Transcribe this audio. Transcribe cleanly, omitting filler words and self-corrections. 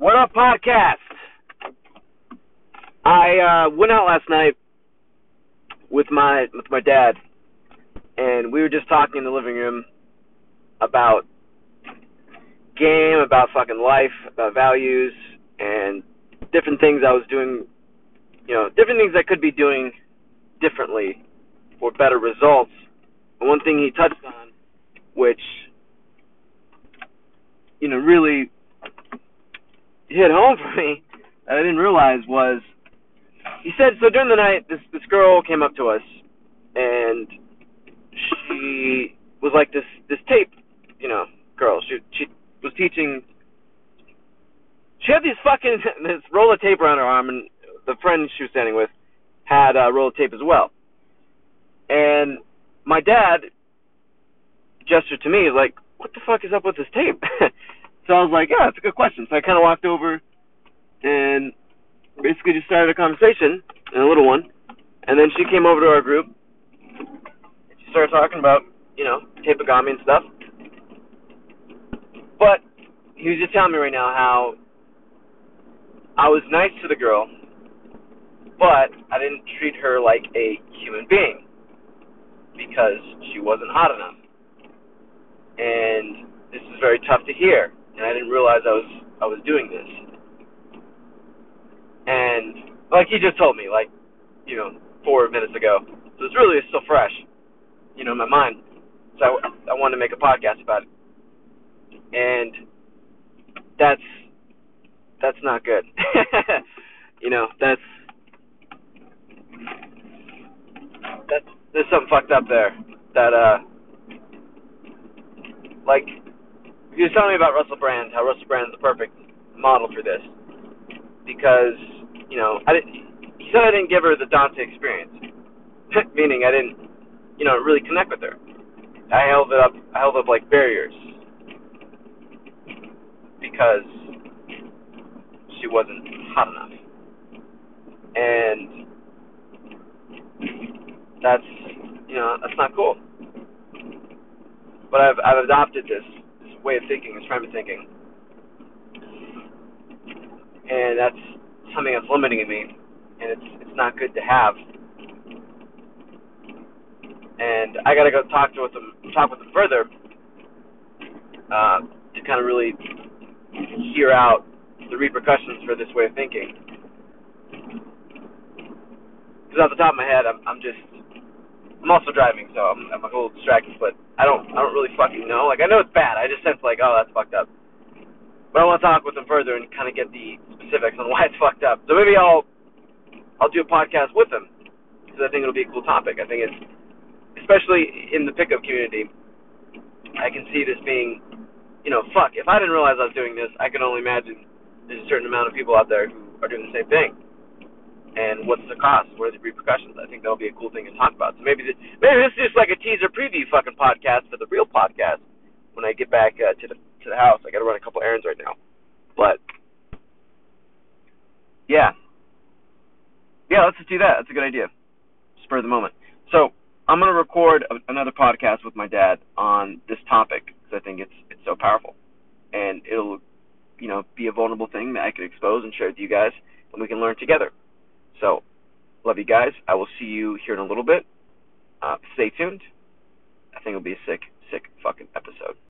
What up, podcast? I went out last night with my dad, and we were just talking in the living room about game, about fucking life, about values, and different things I was doing, you know, different things I could be doing differently for better results. And one thing he touched on, which, you know, really hit home for me that I didn't realize was, he said, so during the night, this girl came up to us, and she was like this tape, you know, girl. She was teaching, she had this roll of tape around her arm, and the friend she was standing with had a roll of tape as well. And my dad gestured to me, like, what the fuck is up with this tape? So I was like, yeah, that's a good question. So I kind of walked over and basically just started a conversation, and a little one. And then she came over to our group, and she started talking about, you know, Tepagami and stuff. But he was just telling me right now how I was nice to the girl, but I didn't treat her like a human being because she wasn't hot enough. And this is very tough to hear, and I didn't realize I was doing this. And, like, he just told me, like, you know, 4 minutes ago. So it's really still fresh, you know, in my mind. So I wanted to make a podcast about it. And that's not good. You know, that's there's something fucked up there that, like, he was telling me about Russell Brand, how Russell Brand is the perfect model for this, because, you know, he said I didn't give her the Dante experience, meaning I didn't, you know, really connect with her. I held up like barriers because she wasn't hot enough, and that's, you know, that's not cool. But I've adopted this way of thinking, this frame of thinking, and that's something that's limiting me, and it's not good to have. And I gotta go talk with them further to kind of really hear out the repercussions for this way of thinking. Because off the top of my head, I'm also driving, so I'm a little distracted, but I don't really fucking know. Like, I know it's bad. I just sense, like, oh, that's fucked up. But I want to talk with them further and kind of get the specifics on why it's fucked up. So maybe I'll do a podcast with them, because I think it'll be a cool topic. I think it's, especially in the pickup community, I can see this being, you know, fuck, if I didn't realize I was doing this, I can only imagine there's a certain amount of people out there who are doing the same thing. And what's the cost? What are the repercussions? I think that'll be a cool thing to talk about. So maybe this is just like a teaser preview fucking podcast for the real podcast when I get back to the house. I got to run a couple errands right now, but yeah, let's just do that. That's a good idea. Spur of the moment. So I'm gonna record another podcast with my dad on this topic because I think it's so powerful, and it'll, you know, be a vulnerable thing that I can expose and share with you guys, and we can learn together. So, love you guys. I will see you here in a little bit. Stay tuned. I think it'll be a sick fucking episode.